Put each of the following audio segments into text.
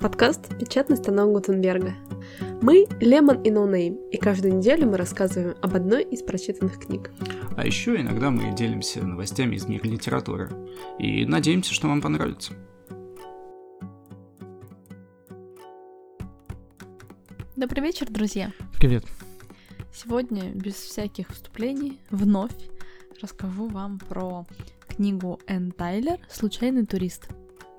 Подкаст «Печатный станок Гутенберга». Мы Леман и Ноунейм, и каждую неделю мы рассказываем об одной из прочитанных книг. А еще иногда мы делимся новостями из мира литературы. И надеемся, что вам понравится. Добрый вечер, друзья! Привет! Сегодня, без всяких вступлений, вновь расскажу вам про книгу Энн Тайлер «Случайный турист».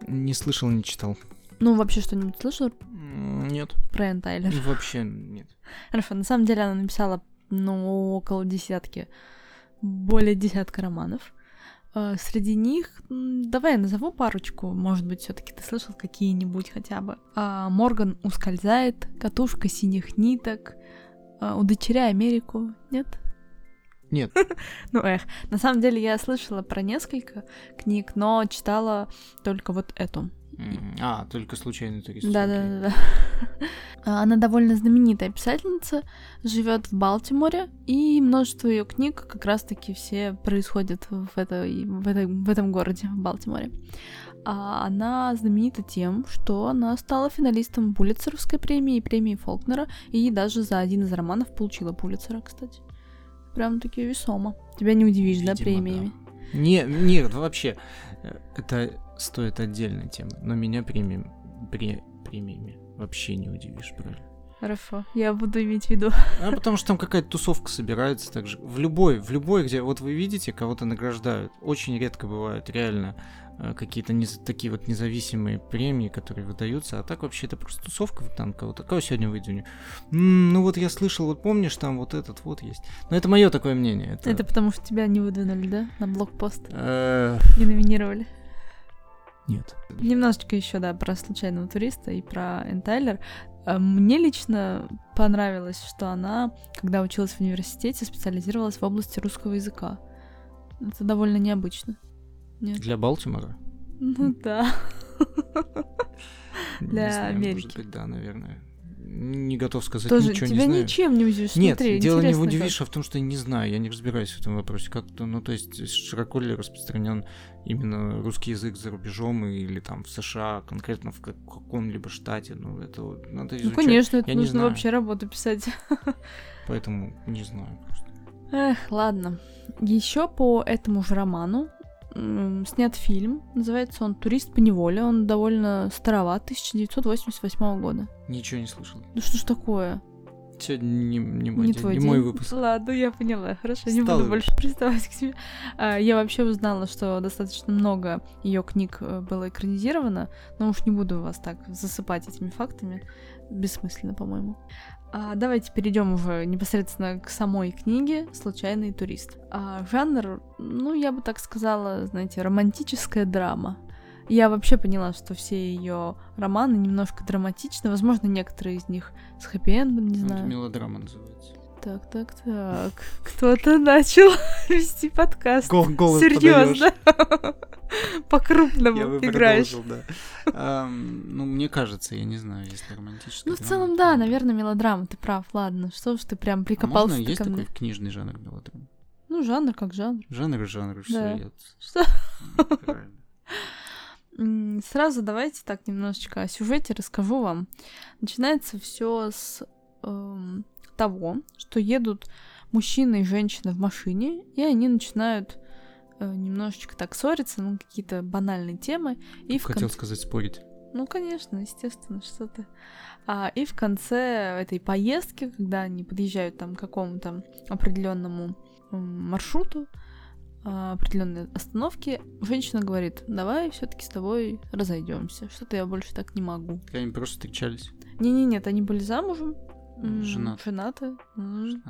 Не слышал, не читал. Ну, вообще что-нибудь слышал? Нет. Про Энн Тайлер? Вообще нет. Хорошо, на самом деле она написала, около десятки, более десятка романов. Среди них, давай я назову парочку, может быть, все-таки ты слышал какие-нибудь хотя бы. «Морган ускользает», «Катушка синих ниток», «Удочеряй Америку», нет? Нет. На самом деле я слышала про несколько книг, но читала только вот эту. Только «Случайный турист». Да. Она довольно знаменитая писательница, живет в Балтиморе, и множество ее книг как раз-таки все происходят в этом городе, в Балтиморе. Она знаменита тем, что она стала финалистом Пулитцеровской премии и премии Фолкнера, и даже за один из романов получила Пулитцера, кстати. Прям-таки весомо. Тебя не удивишь, видимо, да, премиями? Да. Нет, вообще, это стоит отдельной темы, но меня премиями вообще не удивишь, правильно? Хорошо, я буду иметь в виду. Потому что там какая-то тусовка собирается также. В любой, где вот вы видите, кого-то награждают. Очень редко бывают реально какие-то такие вот независимые премии, которые выдаются. А так вообще это просто тусовка там кого-то. Кого сегодня выйдет? Я слышал, помнишь, там вот этот вот есть. Но это мое такое мнение. Это потому что тебя не выдвинули, да? На блокпост? Не номинировали? Нет. Немножечко еще, да, про «Случайного туриста» и про Энн Тайлер. Мне лично понравилось, что она, когда училась в университете, специализировалась в области русского языка. Это довольно необычно. Нет? Для Балтимора? Да. Для Америки. Может быть, да, наверное. Не готов сказать, тоже ничего не знаю. Тебя ничем не удивишь. Нет, смотри, дело не в удивишь, а в том, что я не знаю, я не разбираюсь в этом вопросе. Как-то, широко ли распространен именно русский язык за рубежом или там в США, конкретно в каком-либо штате, это надо изучать. Конечно, это я нужно вообще работу писать. Поэтому не знаю просто. Ладно. Еще по этому же роману снят фильм, называется он «Турист по неволе», он довольно староват, 1988 года. Ничего не слышал. Ну что ж такое? Сегодня не мой выпуск. Ладно, я поняла, хорошо, не буду больше приставать к тебе. Я вообще узнала, что достаточно много ее книг было экранизировано, но уж не буду вас так засыпать этими фактами, бессмысленно, по-моему. Давайте перейдем уже непосредственно к самой книге «Случайный турист». Жанр, я бы так сказала, романтическая драма. Я вообще поняла, что все ее романы немножко драматичны. Возможно, некоторые из них с хэппи-эндом, не знаю. Это мелодрама называется. Так. Кто-то начал вести подкаст. Голос серьезно. По-крупному играешь. Мне кажется, я не знаю, если романтическая. В целом, да, наверное, мелодрама, ты прав, ладно. Что ж ты прям прикопался ко мне? Есть такой книжный жанр мелодрама? Жанр как жанр. Жанр, все. Что? Сразу давайте так немножечко о сюжете расскажу вам. Начинается все с того, что едут мужчина и женщина в машине, и они начинают немножечко так ссориться, какие-то банальные темы. И хотел сказать спорить. Конечно, естественно, что-то. И в конце этой поездки, когда они подъезжают к какому-то определенному маршруту, определенной остановке, женщина говорит: давай все-таки с тобой разойдемся, что-то я больше так не могу. И они просто встречались? Нет, они были замужем. Женаты, замужем,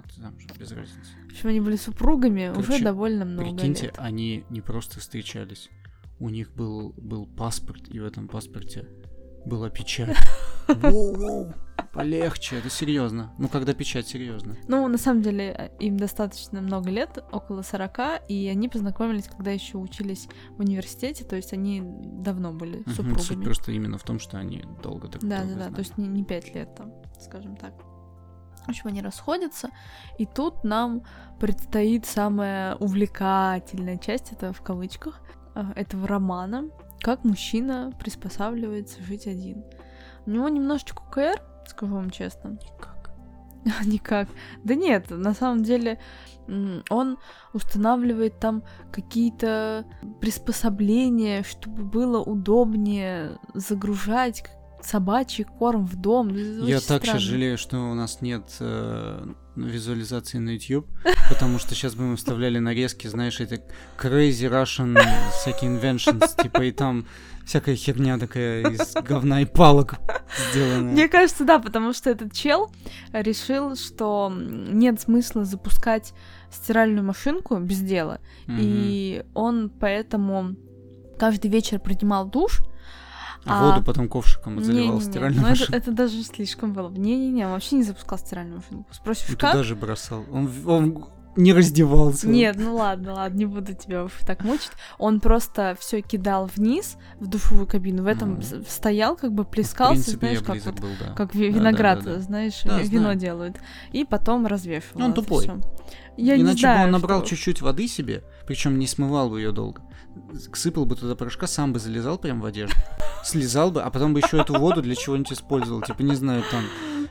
без разницы. В общем, они были супругами. Короче, уже довольно много лет. Прикиньте, они не просто встречались. У них был паспорт, и в этом паспорте была печать. Воу-воу, полегче, это серьезно. Когда печать серьезно. На самом деле, им достаточно много лет, около 40, и они познакомились, когда еще учились в университете, то есть они давно были супругами. Суть просто именно в том, что они долго так знали. Да, то есть не 5 лет, скажем так. В общем, они расходятся, и тут нам предстоит самая увлекательная часть, это в кавычках, этого романа, как мужчина приспосабливается жить один. У него немножечко КР, скажу вам честно. Никак. Да нет, на самом деле он устанавливает там какие-то приспособления, чтобы было удобнее загружать собачий корм в дом. Я так сейчас жалею, что у нас нет визуализации на YouTube, потому что сейчас бы мы вставляли нарезки, знаешь, это crazy Russian всякие inventions, типа, и там всякая херня такая из говна и палок сделанная. Мне кажется, да, потому что этот чел решил, что нет смысла запускать стиральную машинку без дела, и он поэтому каждый вечер принимал душ, воду потом ковшиком заливал стиральную машинку. Это даже слишком было. Он вообще не запускал стиральную машинку. Спросишь, как? Туда же бросал. Он не раздевался. Нет, ну ладно, не буду тебя уж так мучить. Он просто все кидал вниз, в душевую кабину, в этом стоял, как бы плескался, в принципе, знаешь, как, был, да. Как виноград, да. Знаешь, да, вино делают. И потом развешивал. Он тупой. Всё. Иначе бы он набрал чуть-чуть воды себе, причем не смывал бы ее долго. Сыпал бы туда порошка, сам бы залезал прям в одежду, слезал бы, а потом бы еще эту воду для чего-нибудь использовал. Типа, не знаю,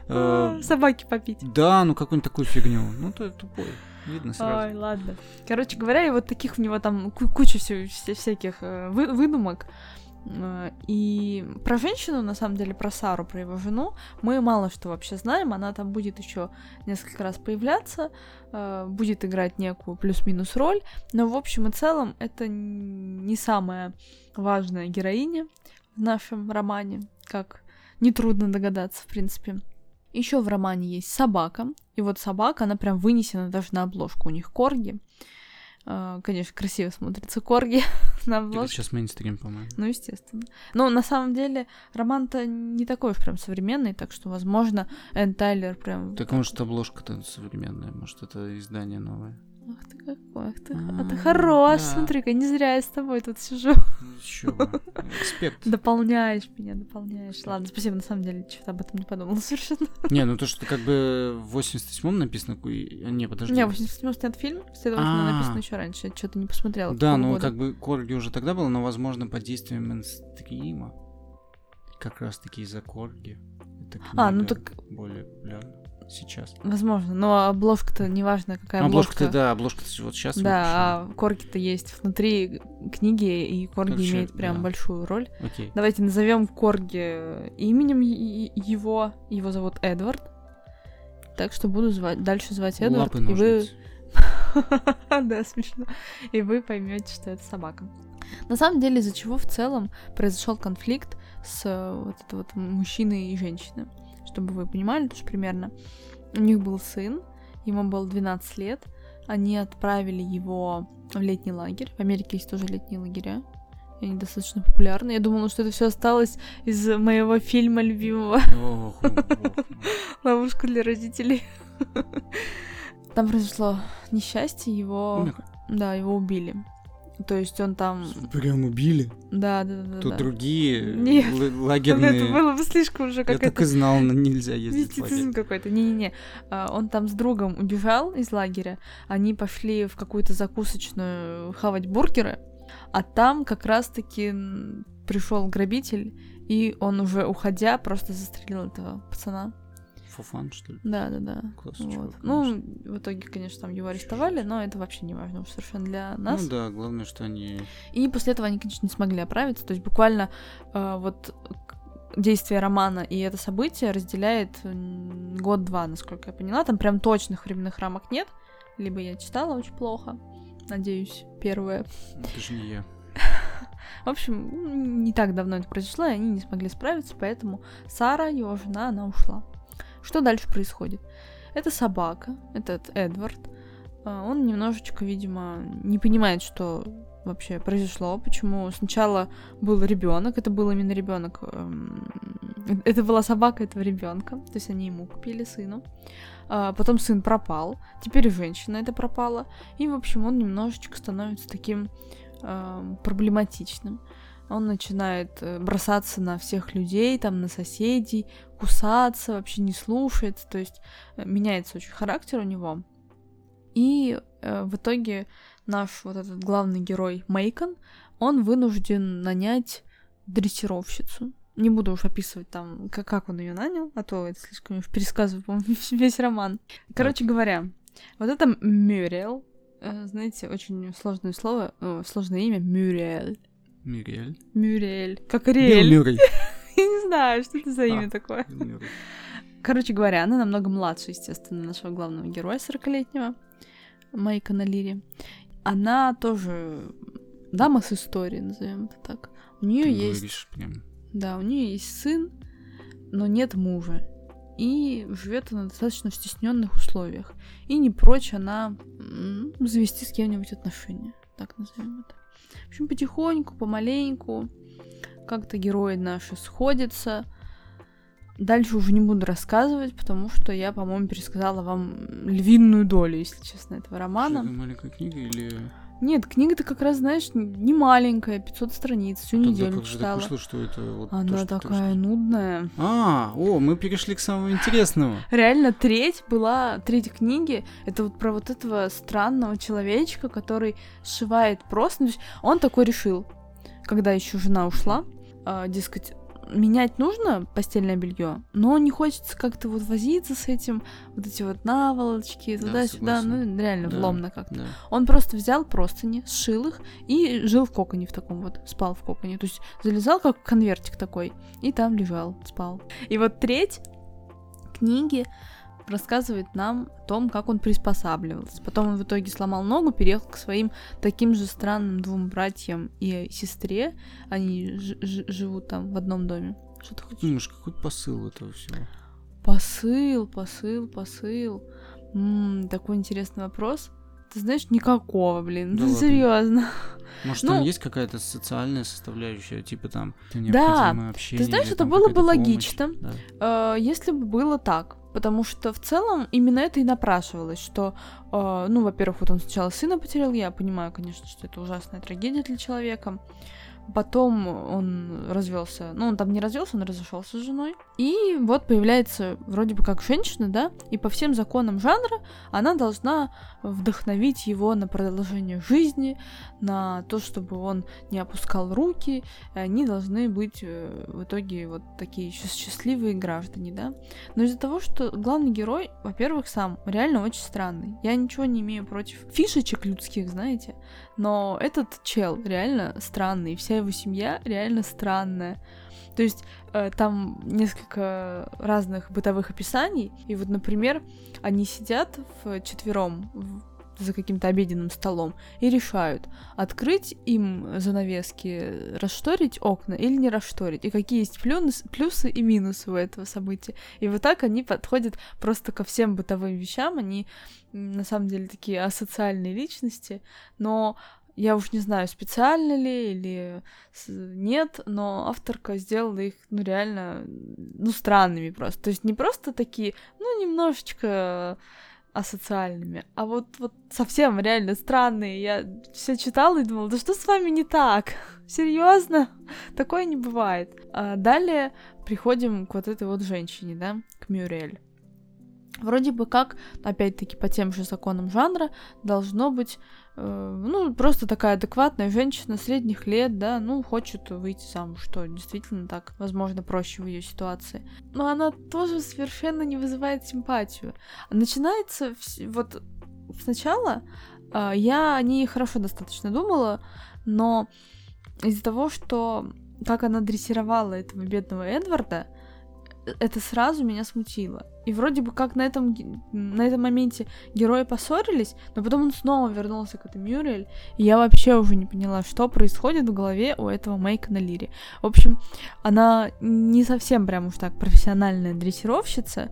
там... собаки попить. Да, ну какую-нибудь такую фигню. Ну, ты тупой. Видно сразу. Ой, ладно. Короче говоря, и вот таких у него там куча всяких выдумок. И про женщину, на самом деле, про Сару, про его жену, мы мало что вообще знаем. Она там будет еще несколько раз появляться, будет играть некую плюс-минус роль. Но, в общем и целом, это не самая важная героиня в нашем романе, как нетрудно догадаться, в принципе. Еще в романе есть собака. И вот собака, она прям вынесена даже на обложку. У них корги. Конечно, красиво смотрятся корги на обложке. Это сейчас мейнстрим, по-моему. Ну, естественно. Но на самом деле роман-то не такой уж прям современный, так что, возможно, Энн Тайлер прям... Так, может, обложка-то современная, может, это издание новое. Ах ты какой, ты хорош, да. Смотри-ка, не зря я с тобой тут сижу. Еще бы, эксперт. Дополняешь меня. Да. Ладно, спасибо, на самом деле, что-то об этом не подумала совершенно. Не, ну то, что как бы в 88-м написано... Не, подожди. Не, в 88-м снят фильм, следовательно, написано еще раньше, что-то не посмотрела. Да, ну как бы корги уже тогда было, но, возможно, под действием мейнстрима как раз-таки из-за корги. Ну так... Более популярно. Сейчас. Возможно, но обложка-то неважно, какая обложка. Обложка-то вот сейчас. Да, а корги-то есть внутри книги, и корги имеет прям большую роль. Окей. Давайте назовем корги именем его. Его зовут Эдвард. Так что буду дальше звать Эдвард. Лапы, и ножницы. Да, смешно. И вы поймете, что это собака. На самом деле, из-за чего в целом произошел конфликт с вот мужчиной и женщиной. Чтобы вы понимали, тоже примерно. У них был сын, ему было 12 лет. Они отправили его в летний лагерь. В Америке есть тоже летние лагеря. Они достаточно популярны. Я думала, что это все осталось из моего фильма любимого. Ловушка для родителей. Там произошло несчастье, его... Да, его убили. То есть он там... Прям убили? Да. Тут другие лагерные... Это было бы слишком уже как это... Я так и знал, но нельзя ездить в лагерь. Какой-то. Не-не-не. Он там с другом убежал из лагеря. Они пошли в какую-то закусочную хавать бургеры. А там как раз-таки пришел грабитель. И он уже, уходя, просто застрелил этого пацана. Фуфан, что ли? Да. Класс, вот. Чувак, ну, в итоге, конечно, там его арестовали, но это вообще не важно совершенно для нас. Ну да, главное, что они... И после этого они, конечно, не смогли оправиться. То есть буквально вот действие романа и это событие разделяет год-два, насколько я поняла. Там прям точных временных рамок нет. Либо я читала очень плохо. Надеюсь, первое. Это же не я. В общем, не так давно это произошло, и они не смогли справиться, поэтому Сара, его жена, она ушла. Что дальше происходит? Это собака, этот Эдвард. Он немножечко, видимо, не понимает, что вообще произошло. Почему сначала был ребенок, это был именно ребенок, это была собака этого ребенка, то есть они ему купили сыну. Потом сын пропал, теперь женщина это пропала. И, в общем, он немножечко становится таким проблематичным. Он начинает бросаться на всех людей, там, на соседей, кусаться, вообще не слушается, то есть меняется очень характер у него. И в итоге наш вот этот главный герой Мейкон, он вынужден нанять дрессировщицу, Не буду уж описывать там, как он ее нанял, а то это слишком уж пересказываю, по-моему, весь роман. Короче говоря, вот это Мюриэл, знаете, очень сложное слово, сложное имя, Мюриэл. Мюриэл? Мюриэл. Как Ариэль. Мюриэл. Я не знаю, что это за имя такое. Короче говоря, она намного младше, естественно, нашего главного героя 40-летнего, Мейкона Лири. Она тоже дама с историей, назовем это так. У нее есть... Прям. Да, у нее есть сын, но нет мужа. И живет она в достаточно стесненных условиях. И не прочь она завести с кем-нибудь отношения. Так назовем это. В общем, потихоньку, помаленьку, как-то герои наши сходятся. Дальше уже не буду рассказывать, потому что я, по-моему, пересказала вам львиную долю, если честно, этого романа. Что, это маленькая книга или... Нет, книга-то как раз, знаешь, не маленькая, 500 страниц, всю неделю читала. Как же так вышло, что это вот она то, такая то, нудная. Мы перешли к самому интересному. Реально, треть книги, это вот про вот этого странного человечка, который сшивает просто... То есть он такой решил, когда еще жена ушла, дескать, менять нужно постельное белье, но не хочется как-то вот возиться с этим, вот эти вот наволочки, туда-сюда, реально вломно как-то. Да. Он просто взял простыни, сшил их и жил в коконе в таком вот, спал в коконе. То есть залезал как конвертик такой и там лежал, спал. И вот треть книги рассказывает нам о том, как он приспосабливался. Потом он в итоге сломал ногу, переехал к своим таким же странным двум братьям и сестре. Они живут там в одном доме. Что ты хочешь? Думаешь, какой посыл этого всего? Посыл. Такой интересный вопрос. Ты знаешь, никакого, блин. Да серьезно. Может, там есть какая-то социальная составляющая, типа там необходимое общение? Ты знаешь, это было бы логично, если бы было так. Потому что в целом именно это и напрашивалось, что, во-первых, вот он сначала сына потерял, я понимаю, конечно, что это ужасная трагедия для человека. Потом он развелся, он там не развелся, он разошелся с женой. И вот появляется вроде бы как женщина, да, и по всем законам жанра она должна вдохновить его на продолжение жизни, на то, чтобы он не опускал руки. Они должны быть в итоге вот такие счастливые граждане, да. Но из-за того, что главный герой, во-первых, сам реально очень странный. Я ничего не имею против фишечек людских, знаете, но этот чел реально странный, вся его семья реально странная. То есть там несколько разных бытовых описаний, и вот, например, они сидят вчетвером за каким-то обеденным столом и решают, открыть им занавески, расшторить окна или не расшторить, и какие есть плюсы и минусы у этого события. И вот так они подходят просто ко всем бытовым вещам, они на самом деле такие асоциальные личности, но... Я уж не знаю, специально ли или нет, но авторка сделала их, реально, странными просто. То есть не просто такие, немножечко асоциальными, а вот совсем реально странные. Я все читала и думала, да что с вами не так? Серьезно? Такое не бывает. А далее приходим к вот этой вот женщине, да, к Мюриэль. Вроде бы как, опять-таки, по тем же законам жанра, должно быть, просто такая адекватная женщина средних лет, да, хочет выйти замуж, что действительно так, возможно, проще в ее ситуации. Но она тоже совершенно не вызывает симпатию. Начинается, вот, сначала я о ней хорошо достаточно думала, но из-за того, что, как она дрессировала этого бедного Эдварда, это сразу меня смутило. И вроде бы как на этом моменте герои поссорились, но потом он снова вернулся к этой Мюриэль, и я вообще уже не поняла, что происходит в голове у этого Мейкона Лири. В общем, она не совсем прям уж так профессиональная дрессировщица.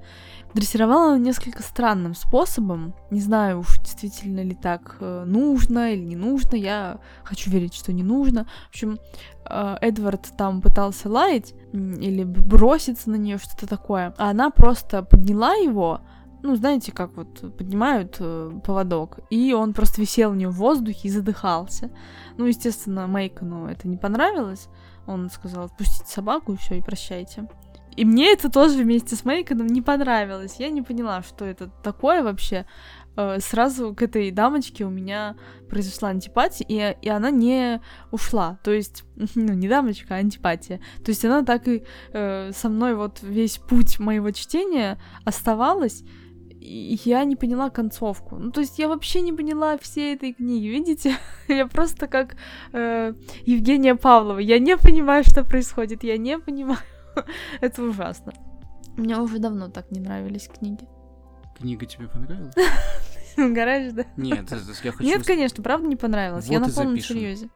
Дрессировала она несколько странным способом. Не знаю уж, действительно ли так нужно или не нужно. Я хочу верить, что не нужно. В общем, Эдвард там пытался лаять или броситься на нее, что-то такое. А она просто подняла его, знаете, как вот поднимают поводок, и он просто висел у нее в воздухе и задыхался. Естественно, Мейкону это не понравилось. Он сказал, отпустите собаку, и все, и прощайте. И мне это тоже вместе с Мейконом не понравилось. Я не поняла, что это такое вообще. сразу к этой дамочке у меня произошла антипатия, и она не ушла, то есть, ну, не дамочка, а антипатия, то есть она так и со мной вот весь путь моего чтения оставалась, и я не поняла концовку, ну, то есть я вообще не поняла всей этой книги, видите, я просто как Евгения Павлова, я не понимаю, что происходит, я не понимаю, это ужасно, мне уже давно так не нравились книги. Книга тебе понравилась? Гараж, да? Нет, я хочу... Нет, конечно, правда не понравилась. Вот я на полном серьезе.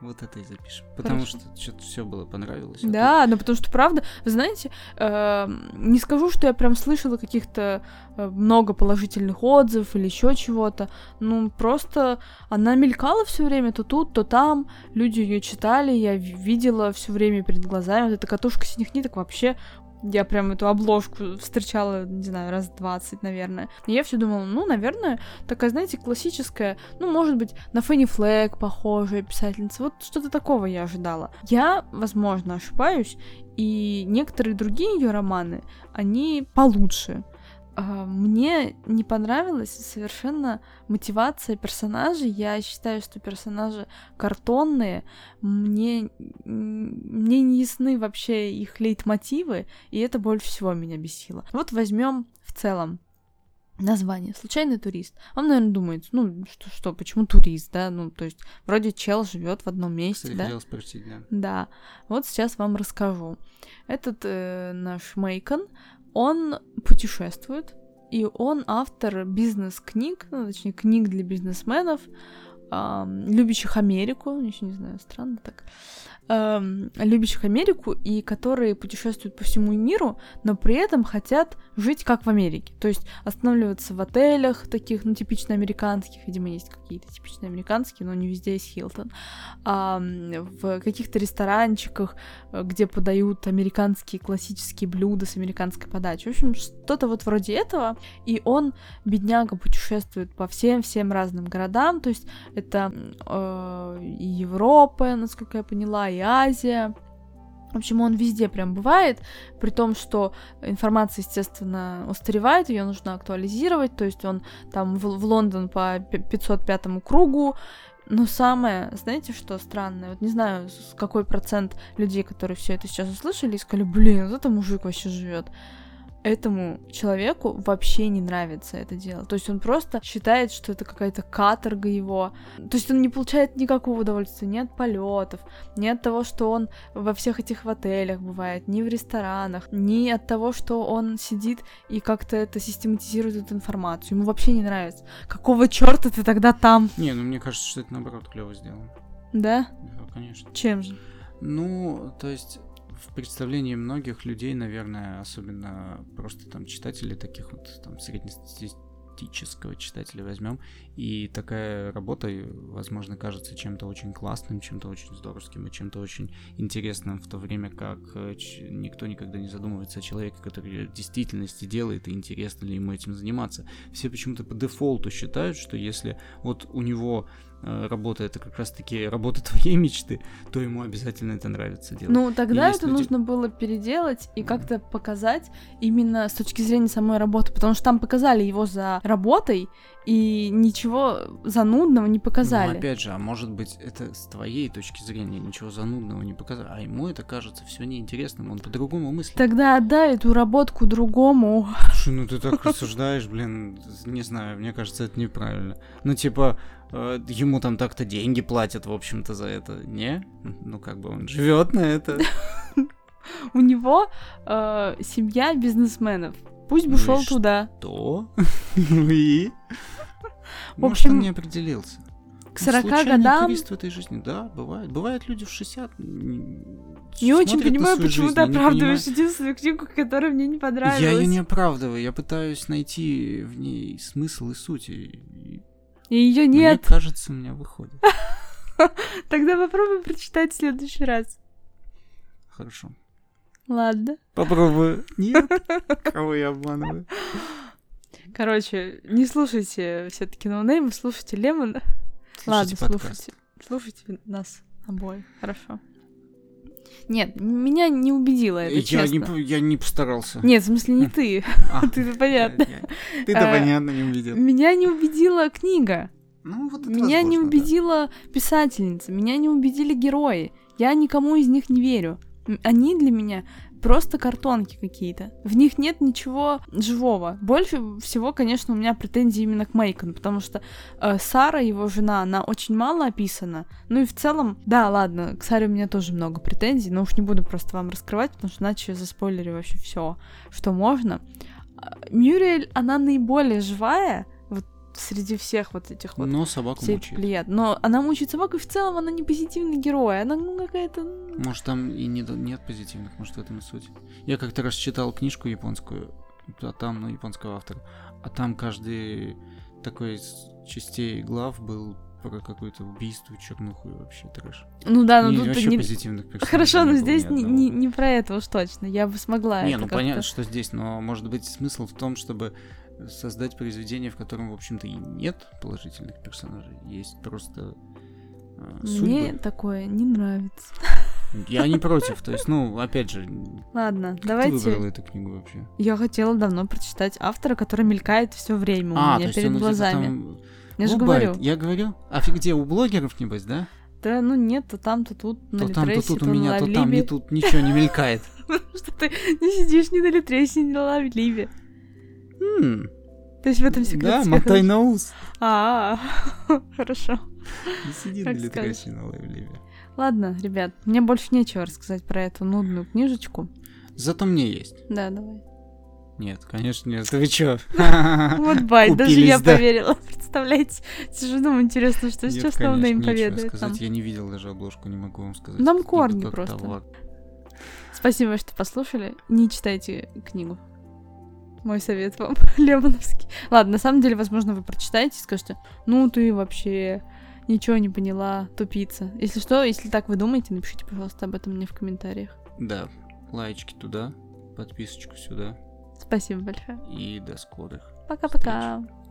Вот это и запишем. Потому что что-то все было понравилось. Да, но потому что, правда, вы знаете, не скажу, что я прям слышала каких-то много положительных отзывов или еще чего-то. Ну, просто она мелькала все время то тут, то там. Люди ее читали, я видела все время перед глазами. Вот эта «Катушка синих ниток» вообще... Я прям эту обложку встречала, не знаю, раз 20, наверное. И я все думала, ну, наверное, такая, знаете, классическая, ну, может быть, на Фенни Флэг похожая писательница. Вот что-то такого я ожидала. Я, возможно, ошибаюсь, и некоторые другие ее романы, они получше. Мне не понравилась совершенно мотивация персонажей. Я считаю, что персонажи картонные. Мне не ясны вообще их лейтмотивы, и это больше всего меня бесило. Вот возьмем в целом название «Случайный турист». Он, наверное, думает, ну, что, почему турист, да? Ну, то есть, вроде чел живет в одном месте, да? Хотел спросить, да. Да. Вот сейчас вам расскажу. Этот наш Мейкон, он путешествует, и он автор бизнес-книг, ну, точнее, книг для бизнесменов, любящих Америку, еще не знаю, странно так, любящих Америку, и которые путешествуют по всему миру, но при этом хотят жить как в Америке, то есть останавливаться в отелях таких, ну, типично американских, видимо, есть какие-то типично американские, но не везде есть Хилтон, в каких-то ресторанчиках, где подают американские классические блюда с американской подачей, в общем, что-то вот вроде этого, и он, бедняга, путешествует по всем-всем разным городам, то есть это и Европа, насколько я поняла, и Азия. В общем, он везде прям бывает, при том, что информация, естественно, устаревает, ее нужно актуализировать, то есть он там в Лондон по 505-му кругу. Но самое, знаете, что странное? Вот не знаю, какой процент людей, которые все это сейчас услышали, и сказали, блин, вот это мужик вообще живет. Этому человеку вообще не нравится это дело. То есть он просто считает, что это какая-то каторга его. То есть он не получает никакого удовольствия ни от полетов, ни от того, что он во всех этих отелях бывает, ни в ресторанах, ни от того, что он сидит и как-то это систематизирует эту информацию. Ему вообще не нравится. Какого черта ты тогда там? Не, ну мне кажется, что это наоборот клево сделано. Да? Да, конечно. Чем же? Ну, то есть... В представлении многих людей, наверное, особенно просто там читатели, таких вот там среднестатистического читателя возьмем, и такая работа, возможно, кажется чем-то очень классным, чем-то очень здоровским и чем-то очень интересным, в то время как никто никогда не задумывается о человеке, который в действительности делает, и интересно ли ему этим заниматься. Все почему-то по дефолту считают, что если вот у него... работа — это как раз-таки работа твоей мечты, то ему обязательно это нравится делать. Ну, тогда это нужно было переделать и как-то показать именно с точки зрения самой работы, потому что там показали его за работой, и ничего занудного не показали. Ну, опять же, а может быть, это с твоей точки зрения ничего занудного не показали, а ему это кажется все неинтересным, он по-другому мыслит. Тогда отдай эту работку другому. Слушай, ну ты так рассуждаешь, блин, не знаю, мне кажется, это неправильно. Ну, типа... Ему там так-то деньги платят, в общем-то, за это. Не? Ну, как бы он живет на это. У него семья бизнесменов. Пусть бы шел туда. Что? И? Может, он не определился. К 40 годам... турист в этой жизни, да, бывает. Бывают люди в 60. Не очень понимаю, почему ты оправдываешь единственную книгу, которая мне не понравилась. Я ее не оправдываю. Я пытаюсь найти в ней смысл и суть. И ее нет. Мне кажется, у меня выходит. Тогда попробуй прочитать в следующий раз. Хорошо. Ладно. Попробую. Нет. Кого я обманываю? Короче, не слушайте все-таки ноунейм, слушайте Лемана. Ладно, подкаст. Слушайте нас обоих. Хорошо. Нет, меня не убедило это, честно. Я не постарался. Нет, в смысле, не ты. Ты-то понятно. Ты-то понятно не убедил. Меня не убедила книга. Меня не убедила писательница. Меня не убедили герои. Я никому из них не верю. Они для меня просто картонки какие-то. В них нет ничего живого. Больше всего, конечно, у меня претензии именно к Мейкону, потому что Сара, его жена, она очень мало описана. Ну и в целом, да, ладно, к Саре у меня тоже много претензий, но уж не буду просто вам раскрывать, потому что иначе я заспойлерю вообще все, что можно. Мюриэль, она наиболее живая, среди всех вот этих вот... Но собаку мучает. Плеяд. Но она мучает собаку, и в целом она не позитивный герой. Она какая-то... Может, там и нет позитивных, может, в этом и суть. Я как-то раз читал книжку японскую, а там, японского автора, а там каждый такой из частей глав был про какое-то убийство, чернуху и вообще трэш. Ну да, тут вообще не... позитивных персонажей. Хорошо, но здесь не про это уж точно. Я бы смогла это как-то... понятно, что здесь, но, может быть, смысл в том, чтобы... создать произведение, в котором, в общем-то, и нет положительных персонажей. Есть просто судьбы. Мне такое не нравится. Я не против. То есть, опять же... Ладно, как давайте... Ты выбрала эту книгу вообще? Я хотела давно прочитать автора, который мелькает все время у меня перед глазами. Там... Я же говорю. Я говорю? А где, у блогеров, небось, да? Да, нет, то там-то тут, на Литресе, то на Лавлибе. То там, то тут у меня, то там, не тут, ничего не мелькает. Потому что ты не сидишь ни на Литресе, ни на Лавлибе. То есть в этом секрет? Да, мотай на ус. Хорошо. Не сиди на Литресе, на Лавлибе. Ладно, ребят, мне больше нечего рассказать про эту нудную книжечку. Зато мне есть. Да, давай. Нет, конечно нет. Вы чё? Вот бай, даже я поверила. Представляете? Сижу, интересно, что сейчас там им поведает. Я не видел даже обложку, не могу вам сказать. Нам корни просто. Спасибо, что послушали. Не читайте книгу. Мой совет вам, лемановский. Ладно, на самом деле, возможно, вы прочитаете и скажете, ты вообще ничего не поняла, тупица. Если что, если так вы думаете, напишите, пожалуйста, об этом мне в комментариях. Да, лайчики туда, подписочку сюда. Спасибо большое. И до скорых. Пока-пока. Встреч.